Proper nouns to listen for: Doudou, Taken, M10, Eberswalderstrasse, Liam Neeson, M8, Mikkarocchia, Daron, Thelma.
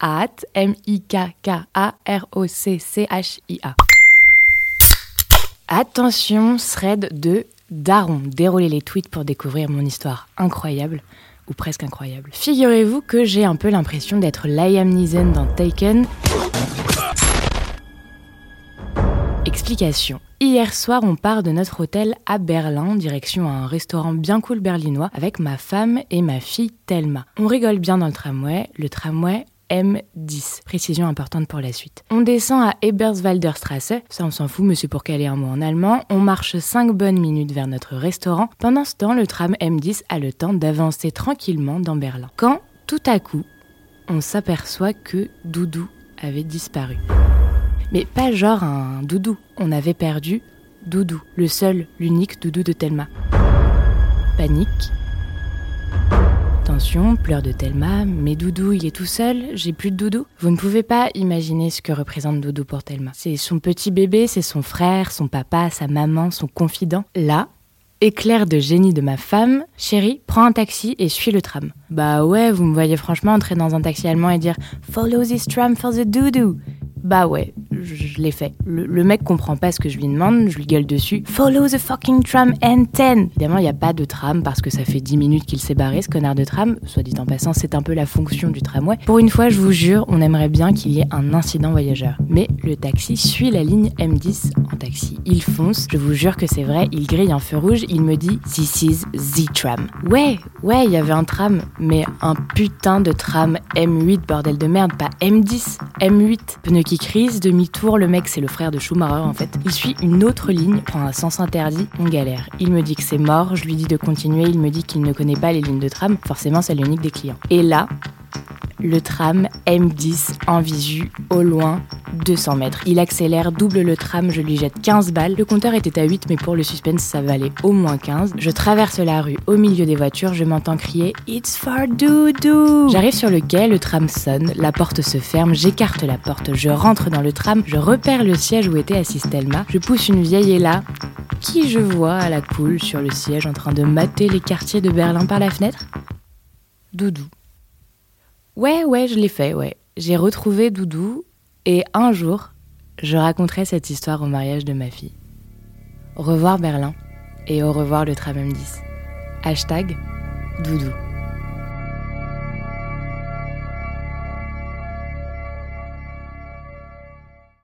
Mikkarocchia, M-I-K-K-A-R-O-C-C-H-I-A. Attention, thread de Daron. Déroulez les tweets pour découvrir mon histoire incroyable, ou presque incroyable. Figurez-vous que j'ai un peu l'impression d'être Liam Neeson dans Taken. Explication. Hier soir, on part de notre hôtel à Berlin, direction un restaurant bien cool berlinois, avec ma femme et ma fille Thelma. On rigole bien dans le tramway M10. Précision importante pour la suite. On descend à Eberswalderstrasse, ça on s'en fout, mais c'est pour caler un mot en allemand. On marche 5 bonnes minutes vers notre restaurant. Pendant ce temps, le tram M10 a le temps d'avancer tranquillement dans Berlin. Quand, tout à coup, on s'aperçoit que Doudou avait disparu. Mais pas genre un doudou. On avait perdu Doudou, le seul, l'unique doudou de Thelma. Panique. Attention, pleurs de Thelma, mais Doudou, il est tout seul, j'ai plus de Doudou. Vous ne pouvez pas imaginer ce que représente Doudou pour Thelma. C'est son petit bébé, c'est son frère, son papa, sa maman, son confident. Là, éclair de génie de ma femme, chérie, prends un taxi et suis le tram. Bah ouais, vous me voyez franchement entrer dans un taxi allemand et dire « Follow this tram for the Doudou ». Bah ouais, je l'ai fait. Le mec comprend pas ce que je lui demande, je lui gueule dessus. Follow the fucking tram M10. Évidemment, il n'y a pas de tram parce que ça fait 10 minutes qu'il s'est barré, ce connard de tram. Soit dit en passant, c'est un peu la fonction du tramway. Pour une fois, je vous jure, on aimerait bien qu'il y ait un incident voyageur. Mais le taxi suit la ligne M10 en taxi. Il fonce, je vous jure que c'est vrai, il grille un feu rouge, il me dit « This is the tram ». Ouais, il y avait un tram, mais un putain de tram M8, bordel de merde, pas M10, M8. Pneu qui crise, demi-tour, le mec c'est le frère de Schumacher en fait. Il suit une autre ligne, prend un sens interdit, on galère. Il me dit que c'est mort, je lui dis de continuer, il me dit qu'il ne connaît pas les lignes de tram, forcément c'est l'unique des clients. Et là, le tram M10 en visu, au loin, 200 mètres. Il accélère, double le tram, je lui jette 15 balles. Le compteur était à 8, mais pour le suspense, ça valait au moins 15. Je traverse la rue, au milieu des voitures, je m'entends crier « It's for Doudou !» J'arrive sur le quai, le tram sonne, la porte se ferme, j'écarte la porte, je rentre dans le tram, je repère le siège où était assise Thelma, je pousse une vieille et là, qui je vois à la cool sur le siège en train de mater les quartiers de Berlin par la fenêtre ? Doudou. Ouais, je l'ai fait, ouais. J'ai retrouvé Doudou et un jour, je raconterai cette histoire au mariage de ma fille. Au revoir Berlin et au revoir le tram M10. #Doudou.